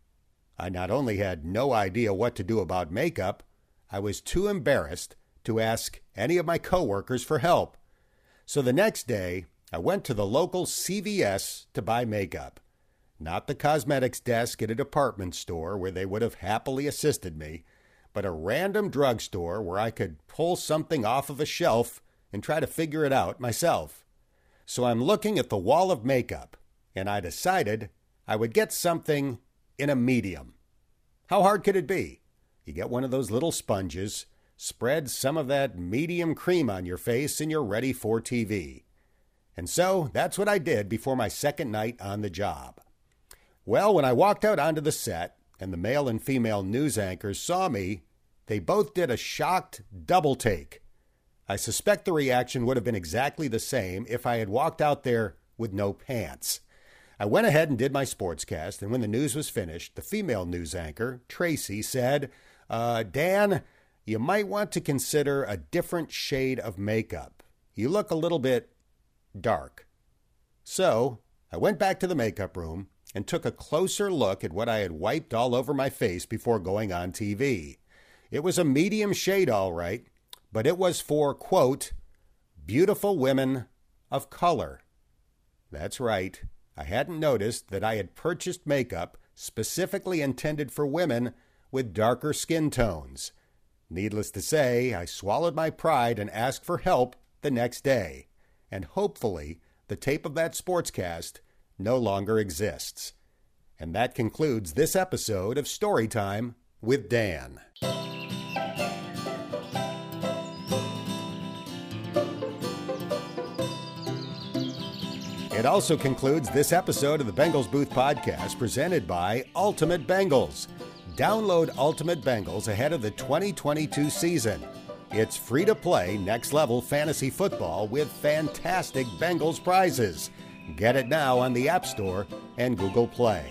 I not only had no idea what to do about makeup, I was too embarrassed to ask any of my coworkers for help. So the next day, I went to the local C V S to buy makeup. Not the cosmetics desk at a department store where they would have happily assisted me, but a random drugstore where I could pull something off of a shelf and try to figure it out myself. So I'm looking at the wall of makeup, and I decided I would get something in a medium. How hard could it be? You get one of those little sponges, spread some of that medium cream on your face, and you're ready for T V. And so that's what I did before my second night on the job. Well, when I walked out onto the set, and the male and female news anchors saw me, they both did a shocked double take. I suspect the reaction would have been exactly the same if I had walked out there with no pants. I went ahead and did my sportscast, and when the news was finished, the female news anchor, Tracy, said, uh, Dan, you might want to consider a different shade of makeup. You look a little bit dark. So I went back to the makeup room and took a closer look at what I had wiped all over my face before going on T V. It was a medium shade, all right, but it was for, quote, beautiful women of color. That's right. I hadn't noticed that I had purchased makeup specifically intended for women with darker skin tones. Needless to say, I swallowed my pride and asked for help the next day, and hopefully the tape of that sportscast no longer exists. And that concludes this episode of Storytime with Dan. It also concludes this episode of the Bengals Booth Podcast, presented by Ultimate Bengals. Download Ultimate Bengals ahead of the twenty twenty-two season. It's free to play next level fantasy football with fantastic Bengals prizes. Get it now on the App Store and Google Play.